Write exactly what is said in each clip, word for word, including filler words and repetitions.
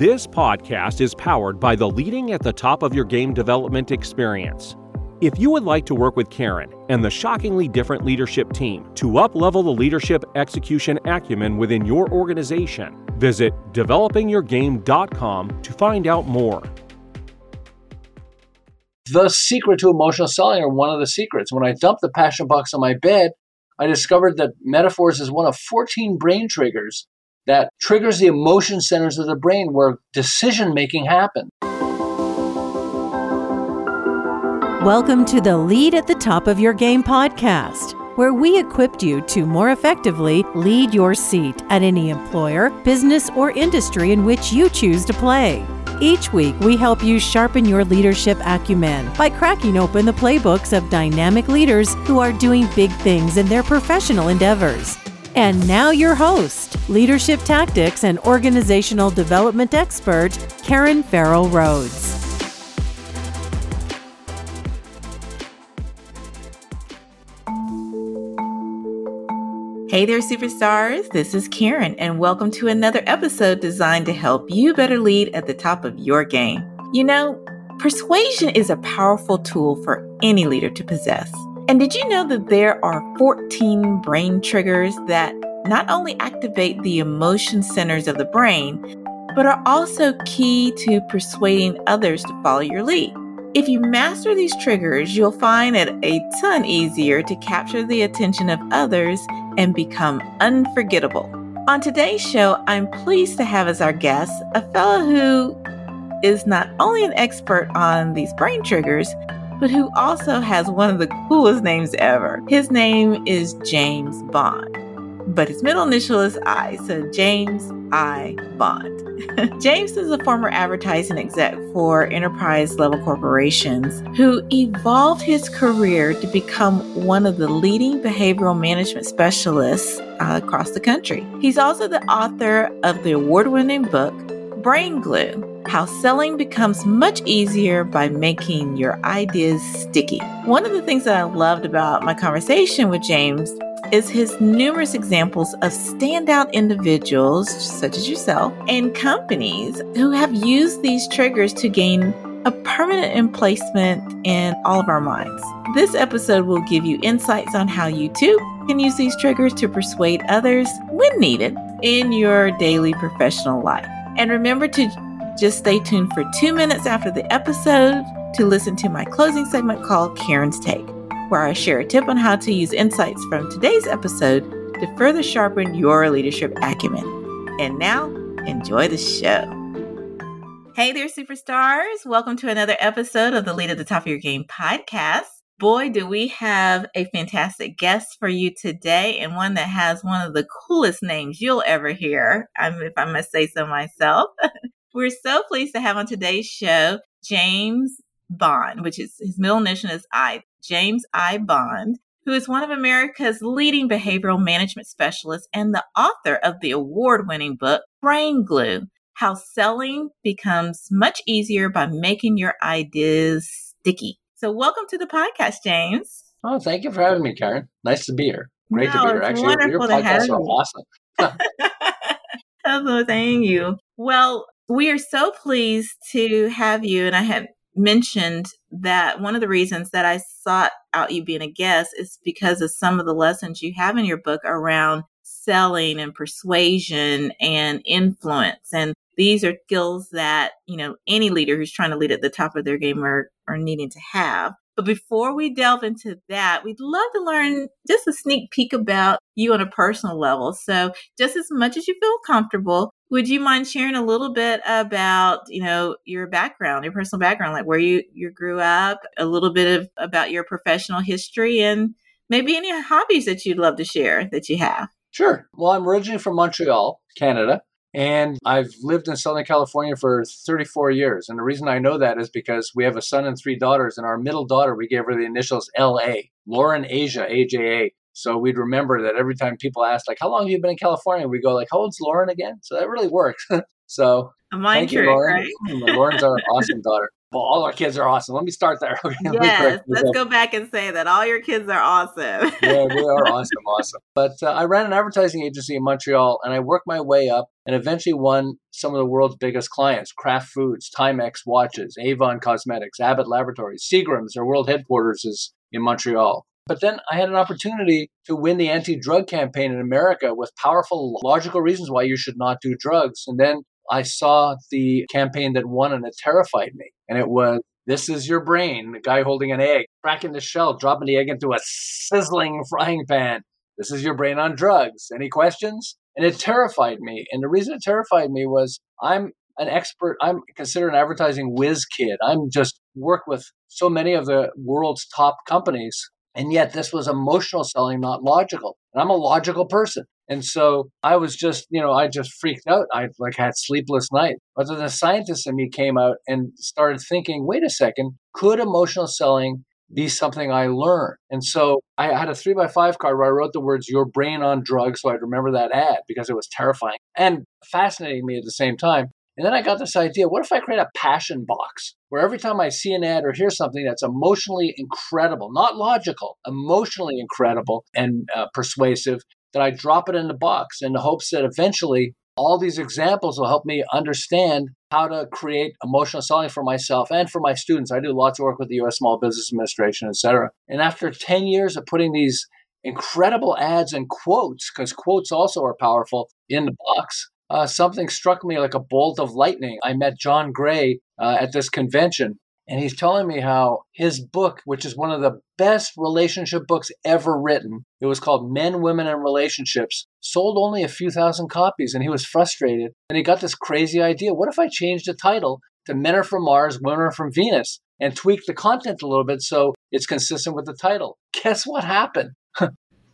This podcast is powered by the Leading at the Top of Your Game development experience. If you would like to work with Karen and the Shockingly Different Leadership team to up-level the leadership execution acumen within your organization, visit developing your game dot com to find out more. The secret to emotional selling, or one of the secrets. When I dumped the passion box on my bed, I discovered that metaphors is one of fourteen brain triggers that triggers the emotion centers of the brain where decision-making happens. Welcome to the Lead at the Top of Your Game podcast, where we equipped you to more effectively lead your seat at any employer, business, or industry in which you choose to play. Each week, we help you sharpen your leadership acumen by cracking open the playbooks of dynamic leaders who are doing big things in their professional endeavors. And now your host, leadership tactics and organizational development expert, Karen Ferrell-Rhodes. Hey there, superstars. This is Karen, and welcome to another episode designed to help you better lead at the top of your game. You know, persuasion is a powerful tool for any leader to possess. And did you know that there are fourteen brain triggers that not only activate the emotion centers of the brain, but are also key to persuading others to follow your lead? If you master these triggers, you'll find it a ton easier to capture the attention of others and become unforgettable. On today's show, I'm pleased to have as our guest a fellow who is not only an expert on these brain triggers, but who also has one of the coolest names ever. His name is James Bond, but his middle initial is I, so James I Bond. James is a former advertising exec for enterprise-level corporations who evolved his career to become one of the leading behavioral management specialists uh, across the country. He's also the author of the award-winning book, Brain Glue: How Selling Becomes Much Easier by Making Your Ideas Sticky. One of the things that I loved about my conversation with James is his numerous examples of standout individuals, such as yourself, and companies who have used these triggers to gain a permanent emplacement in all of our minds. This episode will give you insights on how you too can use these triggers to persuade others when needed in your daily professional life. And remember to just stay tuned for two minutes after the episode to listen to my closing segment called Karen's Take, where I share a tip on how to use insights from today's episode to further sharpen your leadership acumen. And now, enjoy the show. Hey there, superstars. Welcome to another episode of the Lead at the Top of Your Game podcast. Boy, do we have a fantastic guest for you today, and one that has one of the coolest names you'll ever hear, if I must say so myself. We're so pleased to have on today's show James Bond, which is his middle initial is I. James I. Bond, who is one of America's leading behavioral management specialists and the author of the award-winning book, Brain Glue: How Selling Becomes Much Easier by Making Your Ideas Sticky. So welcome to the podcast, James. Oh, thank you for having me, Karen. Nice to be here. Great no, to be here. Actually, your podcasts are awesome. Oh, thank you. Well, we are so pleased to have you, and I have mentioned that one of the reasons that I sought out you being a guest is because of some of the lessons you have in your book around selling and persuasion and influence. And these are skills that, you know, any leader who's trying to lead at the top of their game are, are needing to have. But before we delve into that, we'd love to learn just a sneak peek about you on a personal level. So just as much as you feel comfortable, would you mind sharing a little bit about, you know, your background, your personal background, like where you, you grew up, a little bit of about your professional history, and maybe any hobbies that you'd love to share that you have? Sure. Well, I'm originally from Montreal, Canada, and I've lived in Southern California for thirty-four years. And the reason I know that is because we have a son and three daughters, and our middle daughter, we gave her the initials L A, Lauren Asia, A J A. So we'd remember that every time people ask, like, how long have you been in California? We go like, how old's Lauren again? So that really works. So Mind thank you, Lauren. Right? Lauren's our awesome daughter. well, all our kids are awesome. Let me start there. Yes, let's go back and say that all your kids are awesome. Yeah, they are awesome, awesome. But uh, I ran an advertising agency in Montreal, and I worked my way up and eventually won some of the world's biggest clients, Kraft Foods, Timex Watches, Avon Cosmetics, Abbott Laboratories, Seagram's, their world headquarters is in Montreal. But then I had an opportunity to win the anti-drug campaign in America with powerful, logical reasons why you should not do drugs. And then I saw the campaign that won, and it terrified me. And it was, "This is your brain," the guy holding an egg, cracking the shell, dropping the egg into a sizzling frying pan. "This is your brain on drugs. Any questions?" And it terrified me. And the reason it terrified me was I'm an expert. I'm considered an advertising whiz kid. I'm just worked with so many of the world's top companies. And yet this was emotional selling, not logical. And I'm a logical person. And so I was just, you know, I just freaked out. I like had sleepless nights. But then the scientist in me came out and started thinking, wait a second, could emotional selling be something I learn? And so I had a three by five card where I wrote the words, "Your brain on drugs." So I'd remember that ad because it was terrifying and fascinating me at the same time. And then I got this idea, what if I create a passion box where every time I see an ad or hear something that's emotionally incredible, not logical, emotionally incredible and uh, persuasive, that I drop it in the box in the hopes that eventually all these examples will help me understand how to create emotional selling for myself and for my students. I do lots of work with the U S Small Business Administration, et cetera. And after ten years of putting these incredible ads and quotes, because quotes also are powerful, in the box, Uh, something struck me like a bolt of lightning. I met John Gray uh, at this convention, and he's telling me how his book, which is one of the best relationship books ever written, it was called Men, Women, and Relationships, sold only a few thousand copies, and he was frustrated. And he got this crazy idea. What if I changed the title to Men Are From Mars, Women Are From Venus, and tweaked the content a little bit so it's consistent with the title? Guess what happened?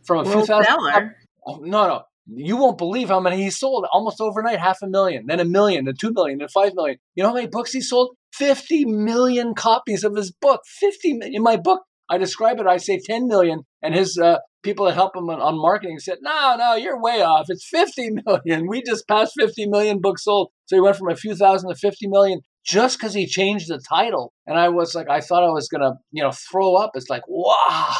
From a few thousand copies. Oh, no, no. You won't believe how many he sold almost overnight, half a million, then a million, then two million, then five million. You know how many books he sold? fifty million copies of his book. fifty in my book, I describe it, I say ten million. And his uh, people that help him on, on marketing said, no, no, you're way off. It's fifty million. We just passed fifty million books sold. So he went from a few thousand to fifty million just because he changed the title. And I was like, I thought I was going to, you know, throw up. It's like, wow,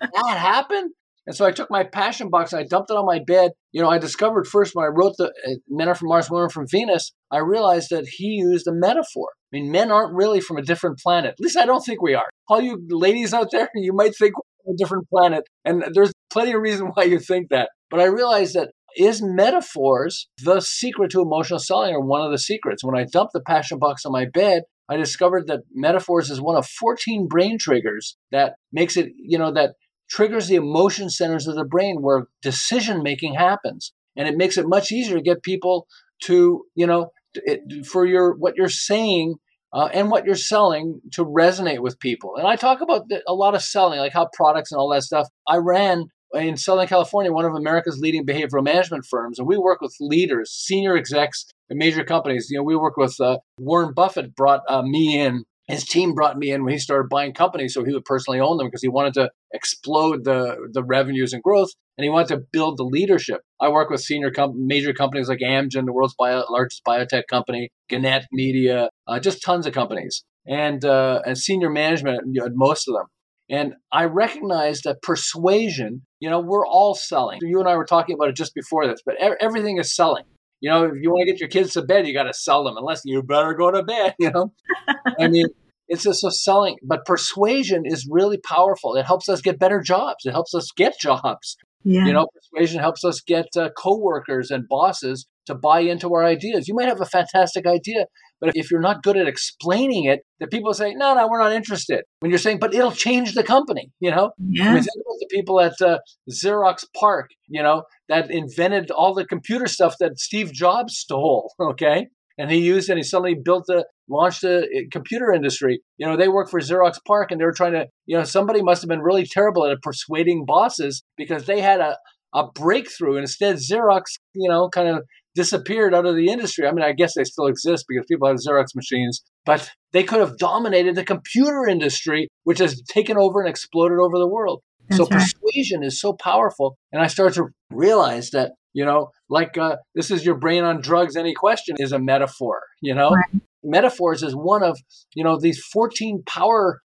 that happened? And so I took my passion box and I dumped it on my bed. You know, I discovered first when I wrote the uh, Men Are From Mars, Women Are From Venus, I realized that he used a metaphor. I mean, men aren't really from a different planet. At least I don't think we are. All you ladies out there, you might think we're from a different planet. And there's plenty of reason why you think that. But I realized that is metaphors the secret to emotional selling or one of the secrets? When I dumped the passion box on my bed, I discovered that metaphors is one of fourteen brain triggers that makes it, you know, that triggers the emotion centers of the brain where decision-making happens. And it makes it much easier to get people to, you know, it, for your what you're saying uh, and what you're selling to resonate with people. And I talk about the, a lot of selling, like how products and all that stuff. I ran in Southern California, one of America's leading behavioral management firms, and we work with leaders, senior execs at major companies. You know, we work with uh, Warren Buffett brought uh, me in. His team brought me in when he started buying companies so he would personally own them because he wanted to explode the, the revenues and growth, and he wanted to build the leadership. I work with senior com- major companies like Amgen, the world's bio- largest biotech company, Gannett Media, uh, just tons of companies, and, uh, and senior management at, at most of them. And I recognize that persuasion, you know, we're all selling. You and I were talking about it just before this, but er- everything is selling. You know, if you want to get your kids to bed, you got to sell them, unless you better go to bed, you know? I mean, it's just a selling, but persuasion is really powerful. It helps us get better jobs. It helps us get jobs. Yeah. You know, persuasion helps us get uh, coworkers and bosses to buy into our ideas. You might have a fantastic idea, but if you're not good at explaining it, the people say, no, no, we're not interested. When you're saying, but it'll change the company, you know? Yeah. I mean, think about the people at uh, Xerox PARC, you know, that invented all the computer stuff that Steve Jobs stole, okay? And he used and he suddenly built the, launched the computer industry. You know, they work for Xerox PARC and they were trying to, you know, somebody must have been really terrible at persuading bosses because they had a, a breakthrough. And instead, Xerox, you know, kind of disappeared out of the industry. I mean, I guess they still exist because people have Xerox machines, but they could have dominated the computer industry, which has taken over and exploded over the world. That's so right. Persuasion is so powerful. And I started to realize that, you know, like uh, this is your brain on drugs. Any question is a metaphor, you know, right. metaphors is one of, you know, these fourteen power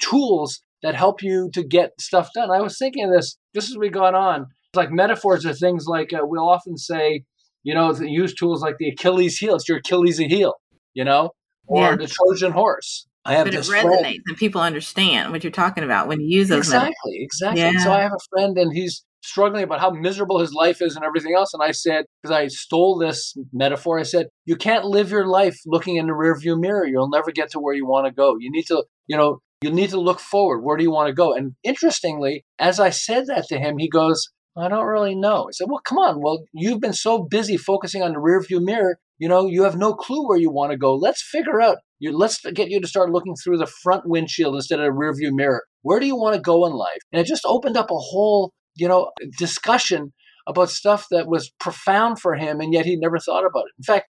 tools that help you to get stuff done. I was thinking of this just as we got on. It's like metaphors are things like uh, we'll often say, you know, use tools like the Achilles heel. It's your Achilles heel, you know, or yeah. the Trojan horse. I have but this it resonates friend. And people understand what you're talking about when you use those. Exactly, metaphors. exactly. Yeah. So I have a friend and he's struggling about how miserable his life is and everything else. And I said, because I stole this metaphor, I said, you can't live your life looking in the rearview mirror. You'll never get to where you want to go. You need to, you know, you need to look forward. Where do you want to go? And interestingly, as I said that to him, he goes, I don't really know. I said, well, come on. Well, you've been so busy focusing on the rearview mirror. You know, you have no clue where you want to go. Let's figure out. You, let's get you to start looking through the front windshield instead of the rearview mirror. Where do you want to go in life? And it just opened up a whole, you know, discussion about stuff that was profound for him, and yet he never thought about it. In fact,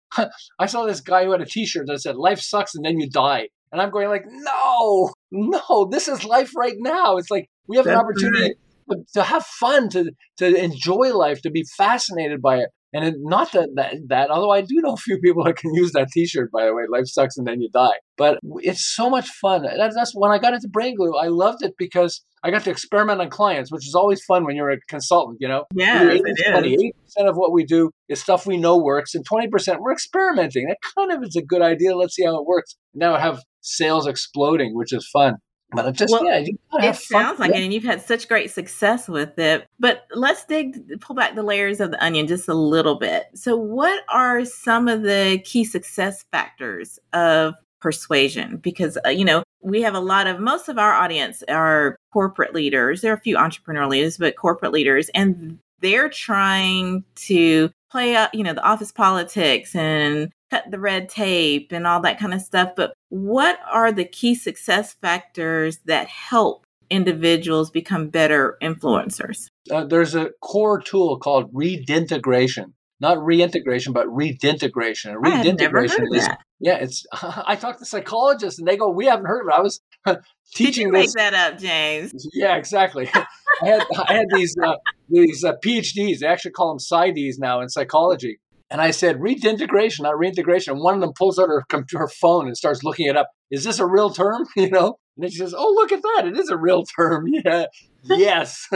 I saw this guy who had a T-shirt that said, life sucks and then you die. And I'm going like, no, no, this is life right now. It's like we have That's an opportunity right. to have fun, to to enjoy life, to be fascinated by it. And it, not that, that, that, although I do know a few people that can use that T-shirt, by the way, life sucks and then you die. But it's so much fun. That, that's when I got into Brain Glue, I loved it because I got to experiment on clients, which is always fun when you're a consultant, you know? Yeah, eighty percent of what we do is stuff we know works, and twenty percent we're experimenting. That kind of is a good idea. Let's see how it works. Now I have sales exploding, which is fun. But just, well, yeah, you it sounds like it, and you've had such great success with it. But let's dig, pull back the layers of the onion just a little bit. So what are some of the key success factors of persuasion? Because, uh, you know, we have a lot of, most of our audience are corporate leaders. There are a few entrepreneur leaders, but corporate leaders, and they're trying to play out, you know, the office politics and cut the red tape and all that kind of stuff. But what are the key success factors that help individuals become better influencers? Uh, there's a core tool called redintegration. Not reintegration, but redintegration. And redintegration I have never heard of is that. Yeah, it's I talk to psychologists and they go, we haven't heard of it. I was teaching Did you this. Make that up, James? Yeah, exactly. I had I had these uh, these uh, P H Ds. They actually call them P S Y Ds now in psychology. And I said, redintegration, not reintegration. And one of them pulls out her, her phone and starts looking it up. Is this a real term? You know? And then she says, oh, look at that. It is a real term. Yeah. Yes.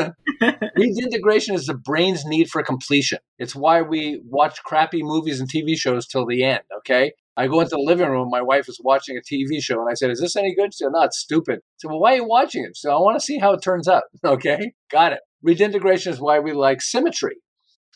Redintegration is the brain's need for completion. It's why we watch crappy movies and T V shows till the end. Okay. I go into the living room. My wife is watching a T V show. And I said, is this any good? She said, no, it's stupid. I said, well, why are you watching it? So I want to see how it turns out. Okay. Got it. Redintegration is why we like symmetry.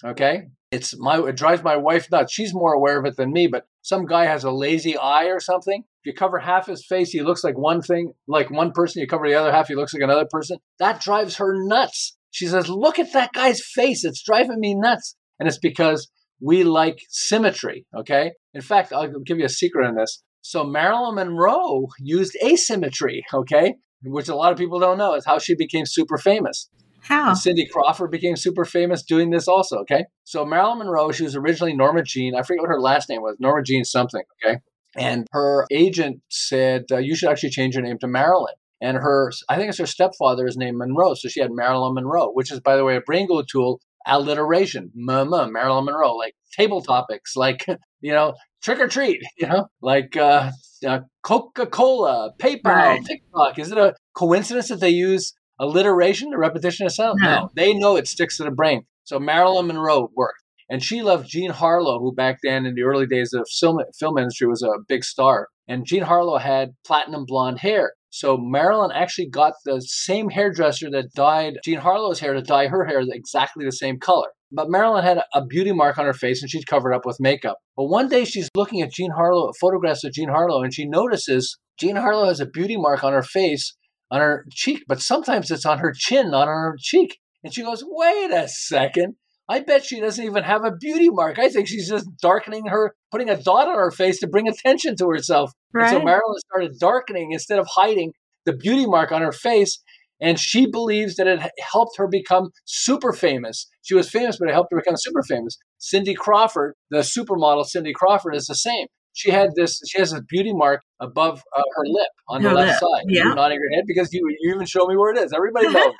Okay. It's my, it drives my wife nuts. She's more aware of it than me, but some guy has a lazy eye or something. If you cover half his face, he looks like one thing, like one person. You cover the other half, he looks like another person. That drives her nuts. She says, look at that guy's face. It's driving me nuts. And it's because we like symmetry, okay? In fact, I'll give you a secret on this. So Marilyn Monroe used asymmetry, okay? Which a lot of people don't know is how she became super famous. How? And Cindy Crawford became super famous doing this also, okay? So Marilyn Monroe, she was originally Norma Jean. I forget what her last name was, Norma Jean something, okay? And her agent said, uh, you should actually change your name to Marilyn. And her, I think it's her stepfather is named Monroe. So she had Marilyn Monroe, which is, by the way, a Brain Glue tool, alliteration, mama, Marilyn Monroe, like table topics, like, you know, trick or treat, you know, like uh, uh, Coca-Cola, PayPal, right. TikTok. Is it a coincidence that they use alliteration, the repetition of sound? No. no, they know it sticks to the brain. So Marilyn Monroe worked. And she loved Jean Harlow, who back then in the early days of film, film industry was a big star. And Jean Harlow had platinum blonde hair. So Marilyn actually got the same hairdresser that dyed Jean Harlow's hair to dye her hair exactly the same color. But Marilyn had a beauty mark on her face and she'd covered up with makeup. But one day she's looking at Jean Harlow, photographs of Jean Harlow, and she notices Jean Harlow has a beauty mark on her face on her cheek, but sometimes it's on her chin, not on her cheek. And she goes, wait a second. I bet she doesn't even have a beauty mark. I think she's just darkening her, putting a dot on her face to bring attention to herself. Right. And so Marilyn started darkening instead of hiding the beauty mark on her face. And she believes that it helped her become super famous. She was famous, but it helped her become super famous. Cindy Crawford, the supermodel Cindy Crawford, is the same. She had this. She has a beauty mark above uh, her lip on her the left lip. side. Yeah. You're nodding your head because you, you even show me where it is. Everybody knows.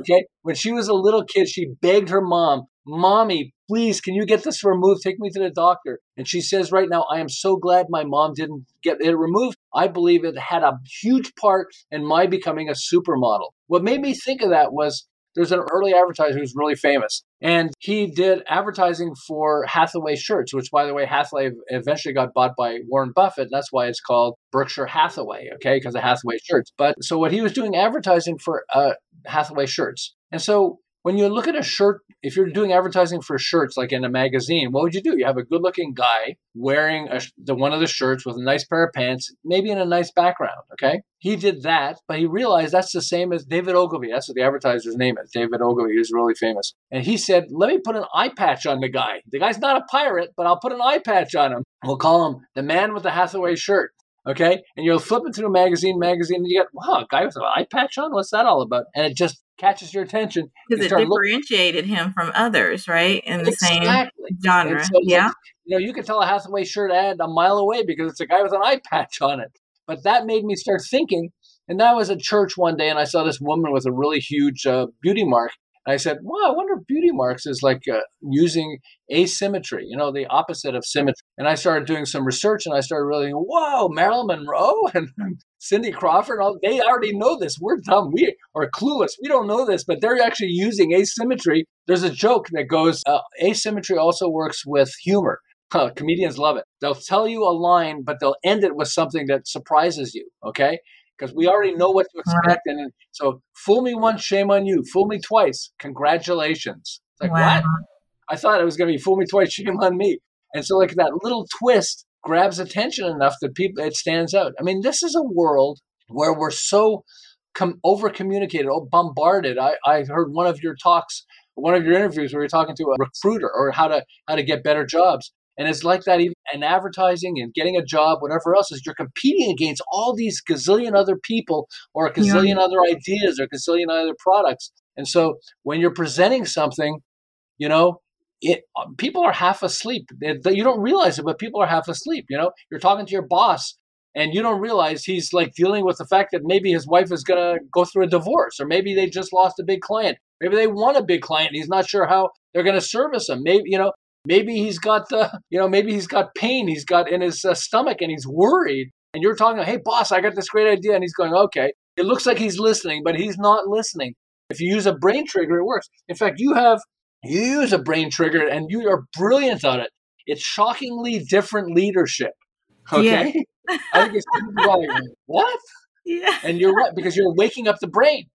Okay. When she was a little kid, she begged her mom, Mommy, please, can you get this removed? Take me to the doctor. And she says right now, I am so glad my mom didn't get it removed. I believe it had a huge part in my becoming a supermodel. What made me think of that was there's an early advertiser who's really famous, and he did advertising for Hathaway shirts, which, by the way, Hathaway eventually got bought by Warren Buffett. And that's why it's called Berkshire Hathaway, okay, because of Hathaway shirts. But so what he was doing advertising for uh, Hathaway shirts. And so when you look at a shirt, if you're doing advertising for shirts, like in a magazine, what would you do? You have a good-looking guy wearing a, the one of the shirts with a nice pair of pants, maybe in a nice background, okay? He did that, but he realized that's the same as David Ogilvy. That's what the advertiser's name is, David Ogilvy, who's really famous. And he said, let me put an eye patch on the guy. The guy's not a pirate, but I'll put an eye patch on him. We'll call him the man with the Hathaway shirt. Okay, and you're flipping through a magazine, magazine, and you get, wow, a guy with an eye patch on? What's that all about? And it just catches your attention. Because it differentiated looking. him from others, right, in the exactly. same genre. So, yeah. You know, you can tell a Hathaway shirt ad a mile away because it's a guy with an eye patch on it. But that made me start thinking, and I was at church one day, and I saw this woman with a really huge uh, beauty mark. I said, wow, I wonder if beauty marks is like uh, using asymmetry, you know, the opposite of symmetry. And I started doing some research and I started really, whoa, Marilyn Monroe and Cindy Crawford, they already know this. We're dumb. We are clueless. We don't know this, but they're actually using asymmetry. There's a joke that goes, uh, asymmetry also works with humor. Huh, comedians love it. They'll tell you a line, but they'll end it with something that surprises you, okay? Because we already know what to expect. And so fool me once, shame on you. Fool me twice, congratulations. It's like, wow. What? I thought it was going to be fool me twice, shame on me. And so like that little twist grabs attention enough that people it stands out. I mean, this is a world where we're so com- over-communicated, oh, bombarded. I, I heard one of your talks, one of your interviews where you're talking to a recruiter or how to how to get better jobs. And it's like that even in advertising and getting a job, whatever else is, you're competing against all these gazillion other people or a gazillion yeah. other ideas or a gazillion other products. And so when you're presenting something, you know, it, people are half asleep. They, they, you don't realize it, but people are half asleep. You know, you're talking to your boss and you don't realize he's like dealing with the fact that maybe his wife is going to go through a divorce, or maybe they just lost a big client. Maybe they won a big client and he's not sure how they're going to service him. Maybe, you know. Maybe he's got the, you know, maybe he's got pain he's got in his uh, stomach and he's worried. And you're talking, hey, boss, I got this great idea. And he's going, okay. It looks like he's listening, but he's not listening. If you use a brain trigger, it works. In fact, you have, you use a brain trigger and you are brilliant on it. It's shockingly different leadership. Okay? Yeah. I think it's like, what? Yeah. And you're right, because you're waking up the brain.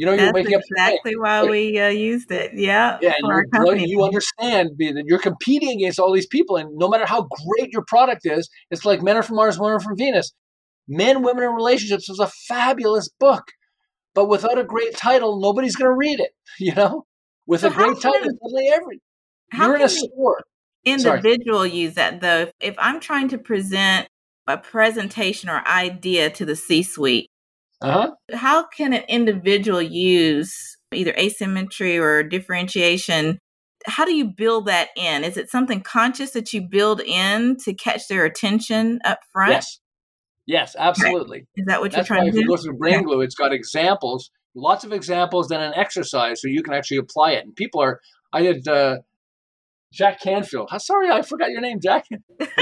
You know, That's you're waking exactly up exactly why we uh, used it. Yeah. Yeah. And you're, you understand that you're competing against all these people. And no matter how great your product is, it's like Men Are From Mars, Women Are From Venus. Men, Women, and Relationships was a fabulous book. But without a great title, nobody's going to read it. You know, with so a great title, you, totally every, you're in a store. Individual Sorry. Use that, though. If I'm trying to present a presentation or idea to the C-suite, Uh-huh. how can an individual use either asymmetry or differentiation? How do you build that in? Is it something conscious that you build in to catch their attention up front? Yes, yes, absolutely. Right. Is that what That's you're trying to do? If you go through Brain Glue, it's got examples, lots of examples, then an exercise so you can actually apply it. And people are, I did uh, Jack Canfield. I'm sorry, I forgot your name, Jack.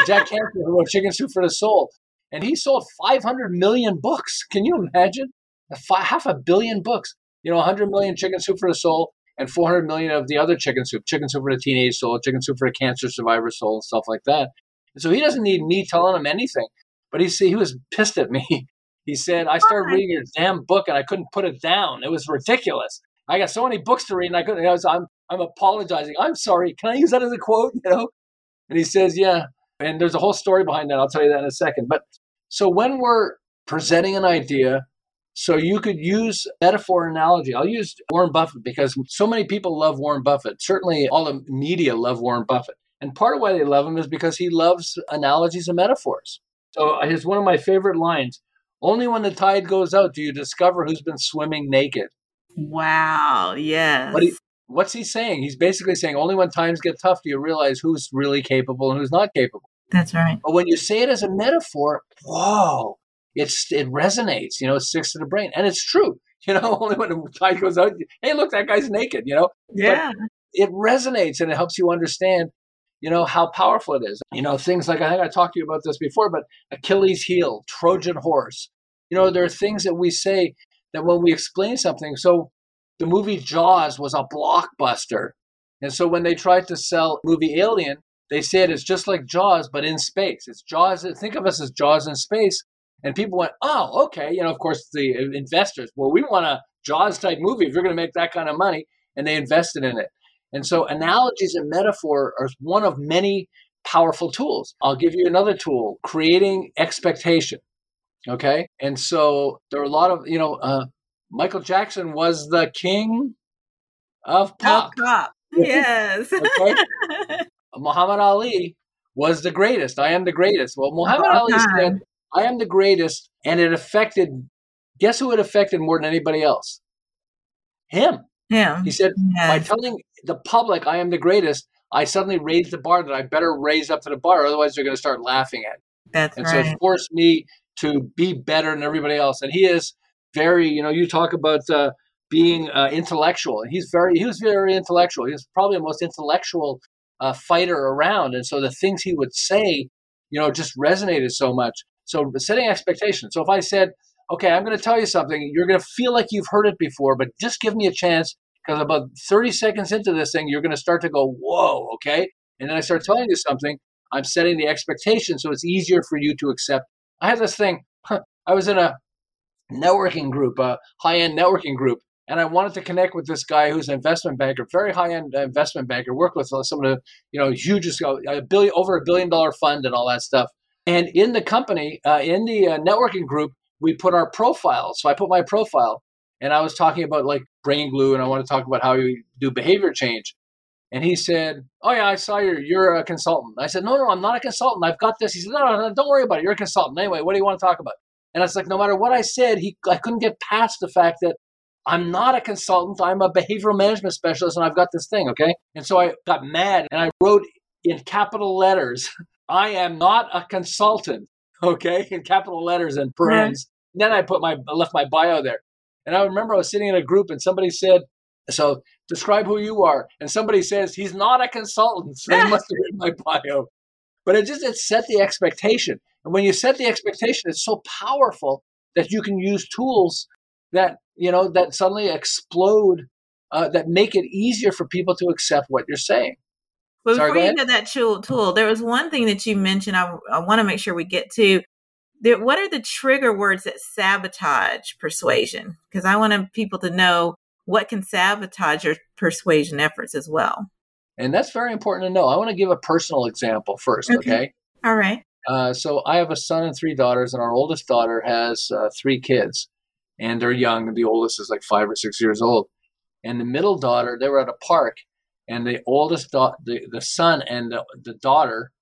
Jack Canfield, who wrote Chicken Soup for the Soul. And he sold five hundred million books. Can you imagine? Five, half a billion books. You know, one hundred million Chicken Soup for the Soul and four hundred million of the other Chicken Soup. Chicken Soup for the Teenage Soul, Chicken Soup for the Cancer Survivor Soul, stuff like that. And so he doesn't need me telling him anything. But he he was pissed at me. He said, I started reading your damn book and I couldn't put it down. It was ridiculous. I got so many books to read and I couldn't. And I was, I'm, I'm apologizing. I'm sorry. Can I use that as a quote? You know? And he says, yeah. And there's a whole story behind that. I'll tell you that in a second. But so when we're presenting an idea, so you could use metaphor analogy. I'll use Warren Buffett because so many people love Warren Buffett. Certainly all the media love Warren Buffett. And part of why they love him is because he loves analogies and metaphors. So it's one of my favorite lines. Only when the tide goes out do you discover who's been swimming naked. Wow. Yes. What do you- What's he saying? He's basically saying only when times get tough do you realize who's really capable and who's not capable. That's right. But when you say it as a metaphor, whoa, it's it resonates, you know, it sticks to the brain. And it's true. You know, only when the tide goes out, hey, look, that guy's naked, you know. Yeah. But it resonates and it helps you understand, you know, how powerful it is. You know, things like, I think I talked to you about this before, but Achilles heel, Trojan horse. You know, there are things that we say that when we explain something. So the movie Jaws was a blockbuster. And so when they tried to sell movie Alien, they said it's just like Jaws, but in space. It's Jaws. Think of us as Jaws in space. And people went, oh, okay. You know, of course, the investors, well, we want a Jaws-type movie if you're going to make that kind of money. And they invested in it. And so analogies and metaphor are one of many powerful tools. I'll give you another tool, creating expectation. Okay. And so there are a lot of, you know, uh, Michael Jackson was the king of pop. Oh, pop. Yes. Okay? Muhammad Ali was the greatest. I am the greatest. Well, Muhammad oh, Ali God. said, I am the greatest. And it affected, guess who it affected more than anybody else? Him. Yeah. He said, yes. by telling the public I am the greatest, I suddenly raised the bar that I better raise up to the bar. Otherwise, they're going to start laughing at me. That's and right. And so it forced me to be better than everybody else. And he is very, you know, you talk about uh, being uh, intellectual. And he's very, he was very intellectual. He was probably the most intellectual uh, fighter around. And so the things he would say, you know, just resonated so much. So setting expectations. So if I said, okay, I'm going to tell you something, you're going to feel like you've heard it before, but just give me a chance, because about thirty seconds into this thing, you're going to start to go, whoa, okay? And then I start telling you something, I'm setting the expectation so it's easier for you to accept. I had this thing, I was in a networking group, a high-end networking group, and I wanted to connect with this guy who's an investment banker, very high-end investment banker, worked with some of the, you know, huge, a billion, over a billion-dollar fund and all that stuff. And in the company, uh, in the uh, networking group, we put our profile. So I put my profile, and I was talking about like Brain Glue, and I want to talk about how you do behavior change. And he said, oh, yeah, I saw you. You're a consultant. I said, no, no, I'm not a consultant. I've got this. He said, no, no, no, don't worry about it. You're a consultant. Anyway, what do you want to talk about? And it's like, no matter what I said, he I couldn't get past the fact that I'm not a consultant. I'm a behavioral management specialist, and I've got this thing, okay? And so I got mad, and I wrote in capital letters, I am not a consultant, okay, in capital letters and parens. Mm-hmm. Then I put my I left my bio there. And I remember I was sitting in a group and somebody said, so describe who you are. And somebody says, he's not a consultant. So he must have read my bio. But it just it set the expectation. And when you set the expectation, it's so powerful that you can use tools that, you know, that suddenly explode, uh, that make it easier for people to accept what you're saying. But before Sorry, you get that tool, tool, there was one thing that you mentioned I, I want to make sure we get to. There, what are the trigger words that sabotage persuasion? Because I want people to know what can sabotage your persuasion efforts as well. And that's very important to know. I want to give a personal example first, okay? okay? All right. Uh, so I have a son and three daughters, and our oldest daughter has uh, three kids. And they're young. The oldest is like five or six years old. And the middle daughter, they were at a park. And the oldest, da- the, the son and the, the daughter,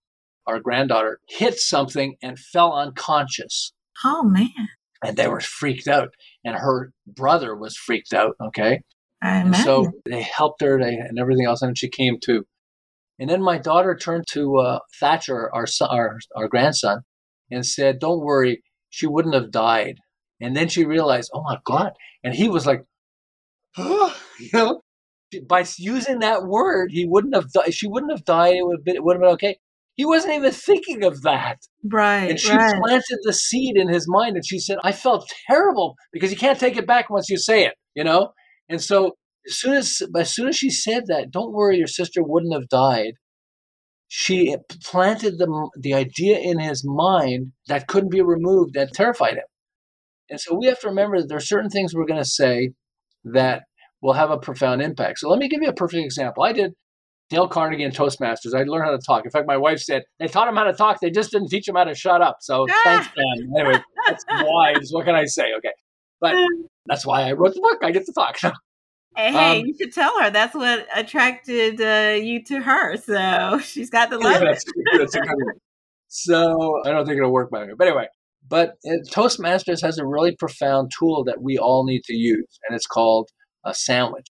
our granddaughter, hit something and fell unconscious. Oh, man. And they were freaked out. And her brother was freaked out, okay? I and so they helped her they, and everything else, and she came to. And then my daughter turned to uh, Thatcher, our, son, our, our grandson, and said, don't worry, she wouldn't have died. And then she realized, oh, my God. And he was like, oh, you know? By using that word, he wouldn't have. Di- she wouldn't have died. It would have been, it would have been okay. He wasn't even thinking of that, right? And she right. planted the seed in his mind, and she said, "I felt terrible because you can't take it back once you say it, you know." And so, as soon as as soon as she said that, don't worry, your sister wouldn't have died. She planted the the idea in his mind that couldn't be removed, that terrified him. And so, we have to remember that there are certain things we're going to say that will have a profound impact. So let me give you a perfect example. I did Dale Carnegie and Toastmasters. I learned how to talk. In fact, my wife said, they taught him how to talk. They just didn't teach him how to shut up. So thanks, Ben. Anyway, that's wives. What can I say? Okay. But that's why I wrote the book. I get to talk. So, hey, hey um, you should tell her. That's what attracted uh, you to her. So she's got the love. Yeah, that's, that's a good one. So I don't think it'll work by the way. But anyway, but it, Toastmasters has a really profound tool that we all need to use. And it's called a sandwich.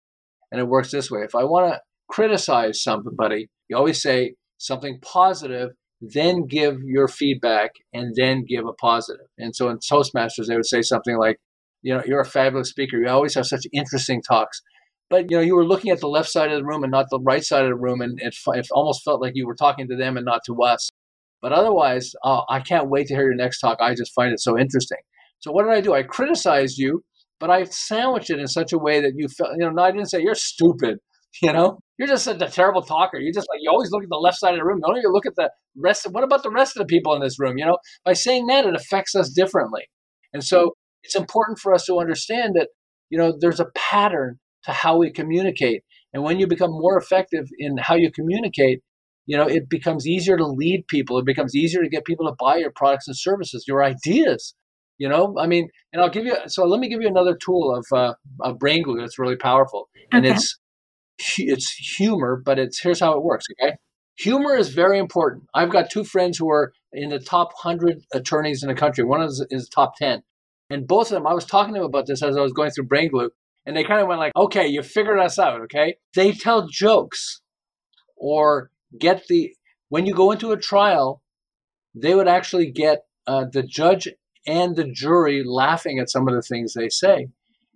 And it works this way. If I want to criticize somebody, you always say something positive, then give your feedback, and then give a positive. And so in Toastmasters, they would say something like, you know, you're a fabulous speaker. You always have such interesting talks. But, you know, you were looking at the left side of the room and not the right side of the room. And it, it almost felt like you were talking to them and not to us. But otherwise, uh, I can't wait to hear your next talk. I just find it so interesting. So what did I do? I criticized you, but I sandwiched it in such a way that you felt, you know, I didn't say you're stupid. You know, you're just a, a terrible talker. You're just like, you always look at the left side of the room. Don't you look at the rest of, what about the rest of the people in this room? You know, by saying that, it affects us differently. And so it's important for us to understand that, you know, there's a pattern to how we communicate. And when you become more effective in how you communicate, you know, it becomes easier to lead people. It becomes easier to get people to buy your products and services, your ideas. You know, I mean, and I'll give you, so let me give you another tool of, uh, of Brain Glue that's really powerful. And okay. it's, it's humor, but it's, here's how it works. Okay. Humor is very important. I've got two friends who are in the top one hundred attorneys in the country. One is, is top ten. And both of them, I was talking to them about this as I was going through Brain Glue. And they kind of went like, okay, you figured us out. Okay. They tell jokes or get the, when you go into a trial, they would actually get uh, the judge and the jury laughing at some of the things they say.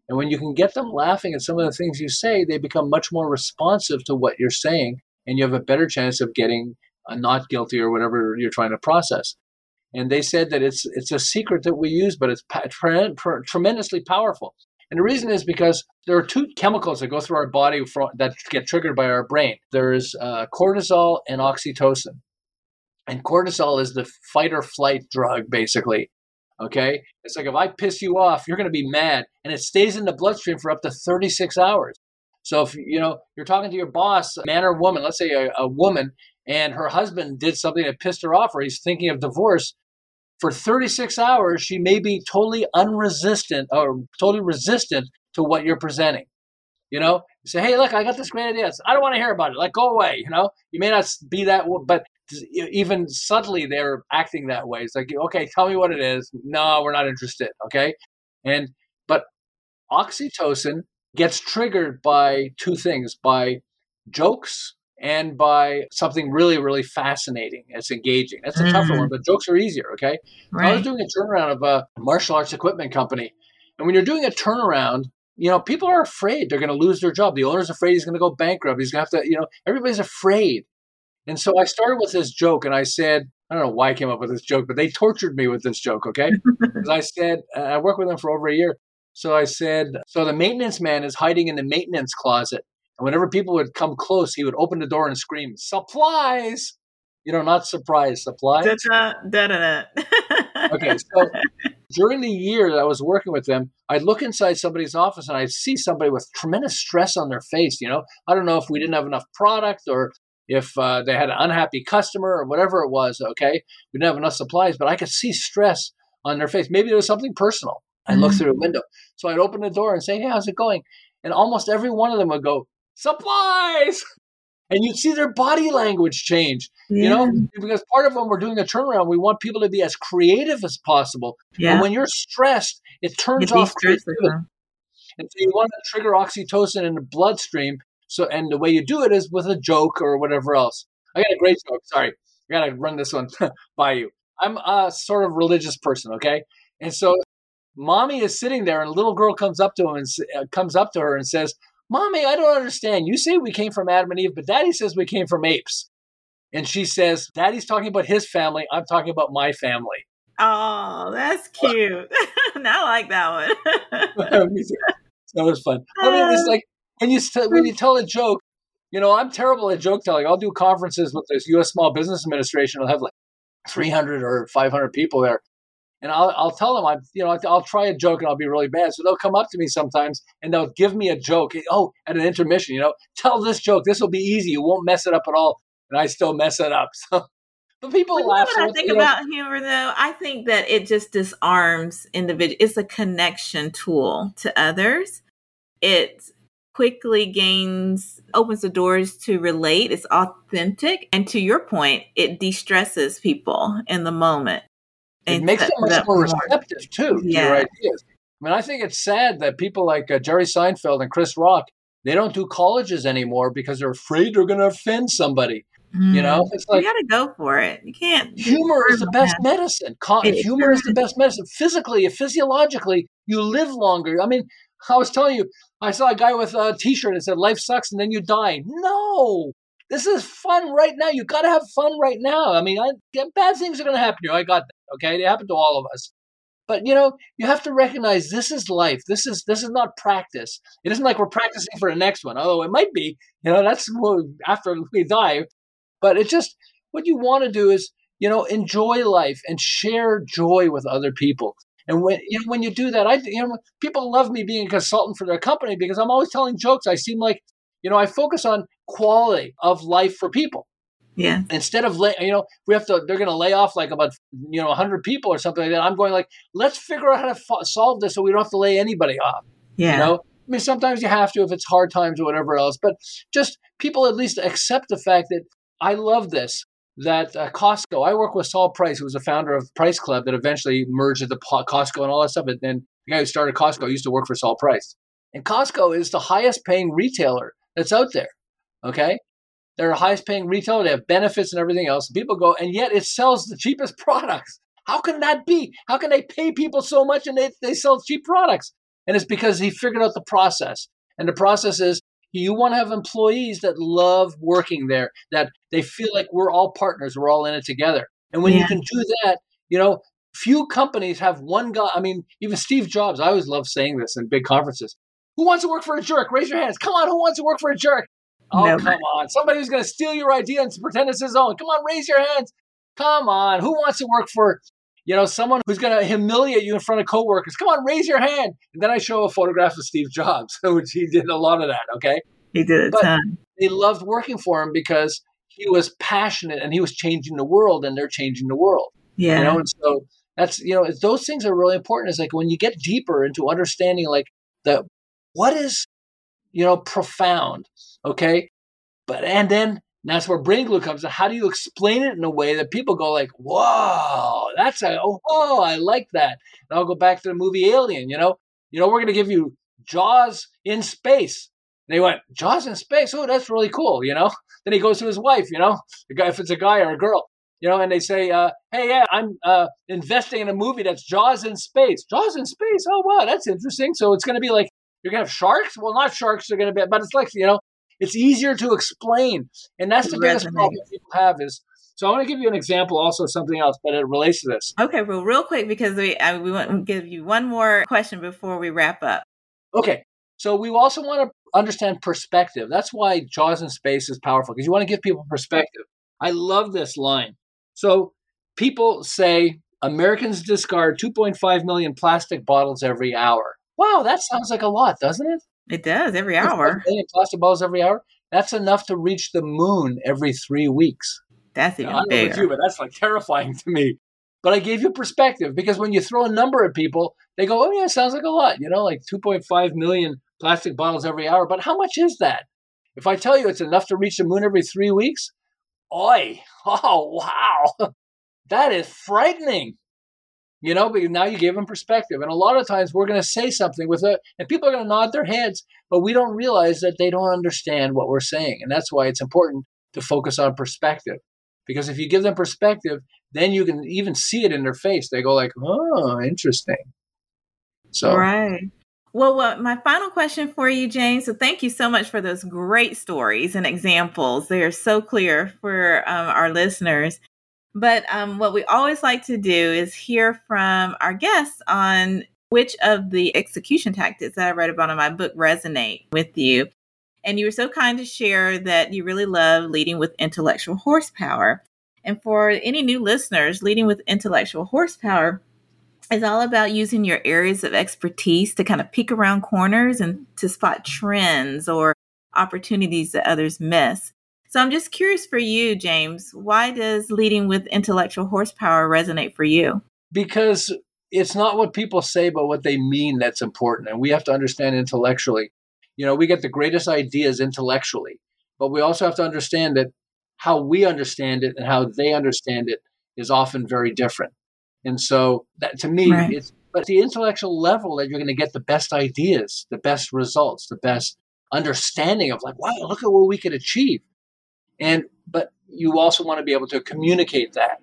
And when you can get them laughing at some of the things you say, they become much more responsive to what you're saying, and you have a better chance of getting a not guilty or whatever you're trying to process. And they said that it's it's a secret that we use, but it's tre- tre- tremendously powerful. And the reason is because there are two chemicals that go through our body for, that get triggered by our brain. There's uh, cortisol and oxytocin. And cortisol is the fight or flight drug, basically. Okay. It's like, if I piss you off, you're going to be mad, and it stays in the bloodstream for up to thirty-six hours. So if, you know, you're talking to your boss, man or woman, let's say a, a woman, and her husband did something that pissed her off, or he's thinking of divorce, for thirty-six hours, she may be totally unresistant or totally resistant to what you're presenting. You know, you say, hey, look, I got this great idea. It's, I don't want to hear about it. Like, go away. You know, you may not be that, but even subtly, they're acting that way. It's like, okay, tell me what it is. No, we're not interested. Okay. And, but oxytocin gets triggered by two things, by jokes and by something really, really fascinating. It's engaging. That's a mm. tougher one, but jokes are easier. Okay. Right. I was doing a turnaround of a martial arts equipment company. And when you're doing a turnaround, you know, people are afraid they're going to lose their job. The owner's afraid he's going to go bankrupt. He's going to have to, you know, everybody's afraid. And so I started with this joke, and I said, I don't know why I came up with this joke, but they tortured me with this joke, okay? Because I said, uh, I worked with them for over a year. So I said, so the maintenance man is hiding in the maintenance closet. And whenever people would come close, he would open the door and scream, supplies! You know, not surprise, supplies. Da, da, da, da. Okay, so during the year that I was working with them, I'd look inside somebody's office, and I'd see somebody with tremendous stress on their face, you know? I don't know if we didn't have enough product or if uh, they had an unhappy customer or whatever it was, okay, we didn't have enough supplies, but I could see stress on their face. Maybe it was something personal. I looked through the window. So I'd open the door and say, hey, how's it going? And almost every one of them would go, supplies! And you'd see their body language change, yeah. you know, because part of when we're doing a turnaround, we want people to be as creative as possible. Yeah. And when you're stressed, it turns It'd off creativity. Huh? And so you want to trigger oxytocin in the bloodstream. So, and the way you do it is with a joke or whatever else. I got a great joke. Sorry. I got to run this one by you. I'm a sort of religious person. Okay. And so mommy is sitting there, and a little girl comes up to him and uh, comes up to her and says, mommy, I don't understand. You say we came from Adam and Eve, but daddy says we came from apes. And she says, daddy's talking about his family. I'm talking about my family. Oh, that's cute. I like that one. That was fun. I mean, it's like, When you, st- when you tell a joke, you know, I'm terrible at joke telling. I'll do conferences with this U S Small Business Administration. I'll have like three hundred or five hundred people there. And I'll, I'll tell them, I'm, you know, I'll, I'll try a joke and I'll be really bad. So they'll come up to me sometimes and they'll give me a joke. Oh, at an intermission, you know, tell this joke. This will be easy. You won't mess it up at all. And I still mess it up. So, but people well, laugh. You know what so I think about know, humor, though? I think that it just disarms individuals. It's a connection tool to others. It's quickly gains, opens the doors to relate. It's authentic. And to your point, it de-stresses people in the moment. It and makes them much more receptive too yeah. to your ideas. I mean, I think it's sad that people like uh, Jerry Seinfeld and Chris Rock, they don't do colleges anymore because they're afraid they're going to offend somebody. Mm. You know, it's like, you got to go for it. You can't. Humor is the best that. medicine. Con- humor is the best medicine. Physically, physiologically, you live longer. I mean, I was telling you, I saw a guy with a T-shirt that said, "Life sucks and then you die." No, this is fun right now. You got to have fun right now. I mean, I, bad things are going to happen to you. I got that. Okay, they happen to all of us. But, you know, you have to recognize this is life. This is this is not practice. It isn't like we're practicing for the next one, although it might be. You know, that's after we die. But it's just what you want to do is, you know, enjoy life and share joy with other people. And when you know, when you do that, I you know people love me being a consultant for their company because I'm always telling jokes. I seem like, you know, I focus on quality of life for people. Yeah. Instead of, lay, you know, we have to, they're going to lay off like about, you know, one hundred people or something like that. I'm going like, let's figure out how to fo- solve this so we don't have to lay anybody off. Yeah. You know, I mean, sometimes you have to if it's hard times or whatever else, but just people at least accept the fact that I love this, that uh, Costco, I work with Saul Price, who was the founder of Price Club that eventually merged into Costco and all that stuff. And then the guy who started Costco used to work for Saul Price. And Costco is the highest paying retailer that's out there. Okay. They're the highest paying retailer. They have benefits and everything else. People go, and yet it sells the cheapest products. How can that be? How can they pay people so much and they, they sell cheap products? And it's because he figured out the process. And the process is you want to have employees that love working there, that they feel like we're all partners. We're all in it together. And when yeah. you can do that, you know, few companies have one guy. I mean, even Steve Jobs, I always love saying this in big conferences. Who wants to work for a jerk? Raise your hands. Come on. Who wants to work for a jerk? Oh, no. Come on. Somebody who's going to steal your idea and pretend it's his own. Come on, raise your hands. Come on. Who wants to work for, you know, someone who's going to humiliate you in front of coworkers? Come on, raise your hand. And then I show a photograph of Steve Jobs, which he did a lot of that, okay? He did it. But time. They loved working for him because he was passionate and he was changing the world and they're changing the world. Yeah. You know, and so that's, you know, those things are really important. It's like when you get deeper into understanding like the, what is, you know, profound. Okay. But, and then that's where Brain Glue comes in. How do you explain it in a way that people go like, whoa, that's a, oh, oh, I like that. And I'll go back to the movie Alien, you know, you know, we're going to give you Jaws in space. And they went, Jaws in space. Oh, that's really cool. You know, then he goes to his wife, you know, the guy, if it's a guy or a girl, you know, and they say, uh, hey, yeah, I'm uh, investing in a movie that's Jaws in space, Jaws in space. Oh, wow. That's interesting. So it's going to be like, you're going to have sharks? Well, not sharks. They're going to be, but it's like, you know, it's easier to explain. And that's the biggest problem people have is, so I want to give you an example also of something else, but it relates to this. Okay, well, real quick, because we, I, we want to give you one more question before we wrap up. Okay, so we also want to understand perspective. That's why Jaws in Space is powerful, because you want to give people perspective. I love this line. So people say, Americans discard two point five million plastic bottles every hour. Wow, that sounds like a lot, doesn't it? It does every hour. Plastic bottles every hour. That's enough to reach the moon every three weeks. That's even now, I don't know about you, but that's like terrifying to me. But I gave you perspective because when you throw a number at people, they go, "Oh yeah, sounds like a lot." You know, like two point five million plastic bottles every hour. But how much is that? If I tell you it's enough to reach the moon every three weeks, oy, oh wow, that is frightening. You know, but now you gave them perspective. And a lot of times we're going to say something with a, and people are going to nod their heads, but we don't realize that they don't understand what we're saying. And that's why it's important to focus on perspective. Because if you give them perspective, then you can even see it in their face. They go like, oh, interesting. So, right. Well, well, my final question for you, James. So thank you so much for those great stories and examples. They are so clear for um, our listeners. But um, what we always like to do is hear from our guests on which of the execution tactics that I read about in my book resonate with you. And you were so kind to share that you really love leading with intellectual horsepower. And for any new listeners, leading with intellectual horsepower is all about using your areas of expertise to kind of peek around corners and to spot trends or opportunities that others miss. So I'm just curious for you, James, why does leading with intellectual horsepower resonate for you? Because it's not what people say, but what they mean that's important. And we have to understand intellectually, you know, we get the greatest ideas intellectually, but we also have to understand that how we understand it and how they understand it is often very different. And so that to me, right. it's but the intellectual level that you're going to get the best ideas, the best results, the best understanding of like, wow, look at what we could achieve. And, but you also want to be able to communicate that.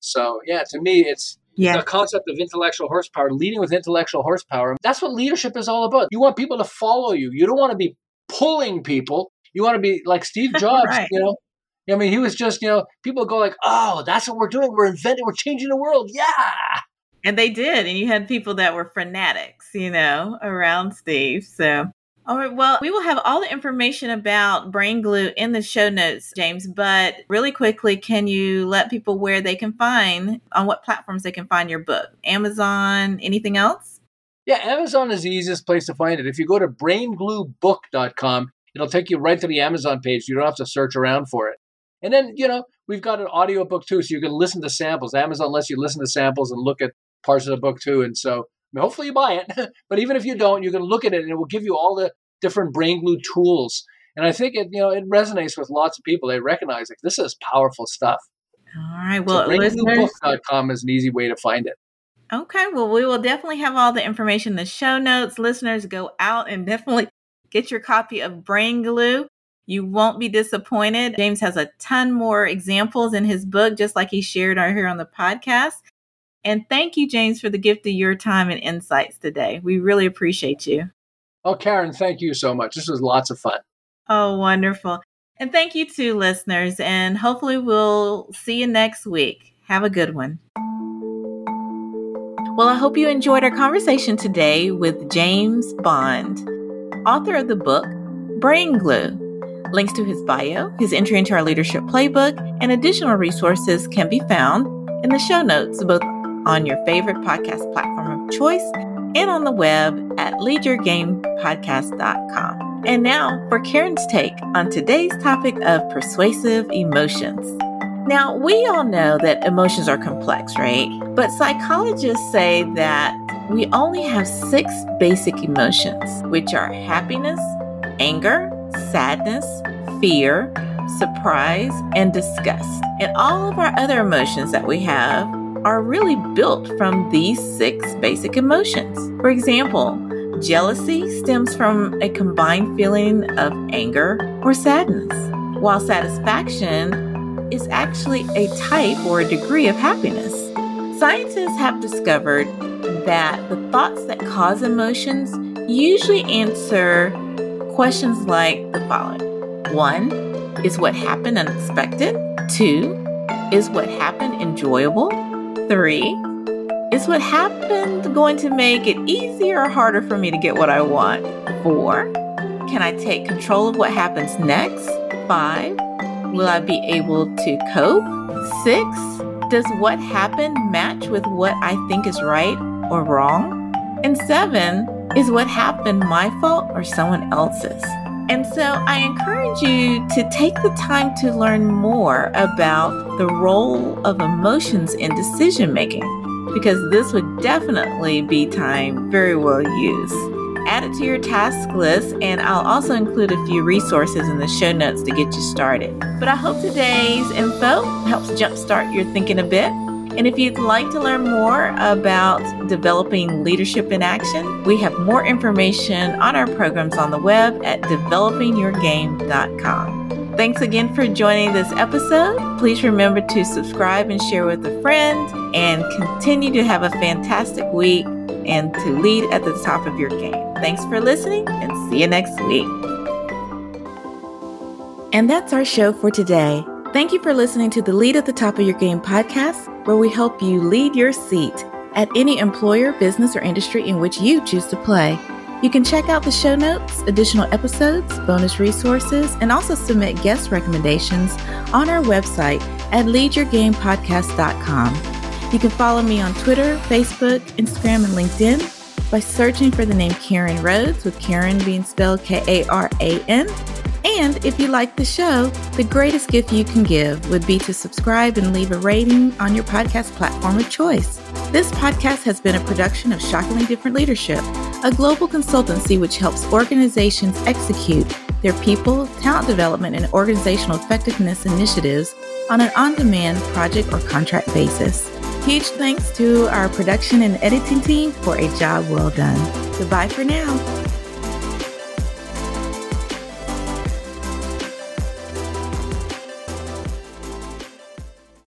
So yeah, to me, it's, Yeah. The concept of intellectual horsepower, leading with intellectual horsepower. That's what leadership is all about. You want people to follow you. You don't want to be pulling people. You want to be like Steve Jobs, right. you know? I mean, he was just, you know, people go like, oh, that's what we're doing. We're inventing, we're changing the world. Yeah. And they did. And you had people that were fanatics, you know, around Steve. So, all right. Well, we will have all the information about Brain Glue in the show notes, James. But really quickly, can you let people where they can find, on what platforms they can find your book? Amazon, anything else? Yeah, Amazon is the easiest place to find it. If you go to brain glue book dot com, it'll take you right to the Amazon page. You don't have to search around for it. And then, you know, we've got an audio book too, so you can listen to samples. Amazon lets you listen to samples and look at parts of the book too. And so I mean, hopefully you buy it, but even if you don't, you can look at it and it will give you all the different Brain Glue tools. And I think it, you know, it resonates with lots of people. They recognize like this is powerful stuff. All right. Well, so brain glue book dot com is an easy way to find it. Okay. Well, we will definitely have all the information in the show notes. Listeners, go out and definitely get your copy of Brain Glue. You won't be disappointed. James has a ton more examples in his book, just like he shared right here on the podcast. And thank you, James, for the gift of your time and insights today. We really appreciate you. Oh, Karen, thank you so much. This was lots of fun. Oh, wonderful. And thank you too, listeners. And hopefully we'll see you next week. Have a good one. Well, I hope you enjoyed our conversation today with James Bond, author of the book, Brain Glue. Links to his bio, his entry into our leadership playbook, and additional resources can be found in the show notes, both on your favorite podcast platform of choice and on the web at lead your game podcast dot com. And now for Karen's take on today's topic of persuasive emotions. Now, we all know that emotions are complex, right? But psychologists say that we only have six basic emotions, which are happiness, anger, sadness, fear, surprise, and disgust. And all of our other emotions that we have are really built from these six basic emotions. For example, jealousy stems from a combined feeling of anger or sadness, while satisfaction is actually a type or a degree of happiness. Scientists have discovered that the thoughts that cause emotions usually answer questions like the following. One, is what happened unexpected? Two, is what happened enjoyable? Three, is what happened going to make it easier or harder for me to get what I want? Four, can I take control of what happens next? Five, will I be able to cope? Six, does what happened match with what I think is right or wrong? And seven, is what happened my fault or someone else's? And so I encourage you to take the time to learn more about the role of emotions in decision making, because this would definitely be time very well used. Add it to your task list, and I'll also include a few resources in the show notes to get you started. But I hope today's info helps jumpstart your thinking a bit. And if you'd like to learn more about developing leadership in action, we have more information on our programs on the web at developing your game dot com. Thanks again for joining this episode. Please remember to subscribe and share with a friend, and continue to have a fantastic week and to lead at the top of your game. Thanks for listening, and see you next week. And that's our show for today. Thank you for listening to the Lead at the Top of Your Game podcast, where we help you lead your seat at any employer, business, or industry in which you choose to play. You can check out the show notes, additional episodes, bonus resources, and also submit guest recommendations on our website at lead your game podcast dot com. You can follow me on Twitter, Facebook, Instagram, and LinkedIn by searching for the name Karen Rhodes, with Karen being spelled K A R A N. And if you like the show, the greatest gift you can give would be to subscribe and leave a rating on your podcast platform of choice. This podcast has been a production of Shockingly Different Leadership, a global consultancy which helps organizations execute their people, talent development, and organizational effectiveness initiatives on an on-demand project or contract basis. Huge thanks to our production and editing team for a job well done. Goodbye for now.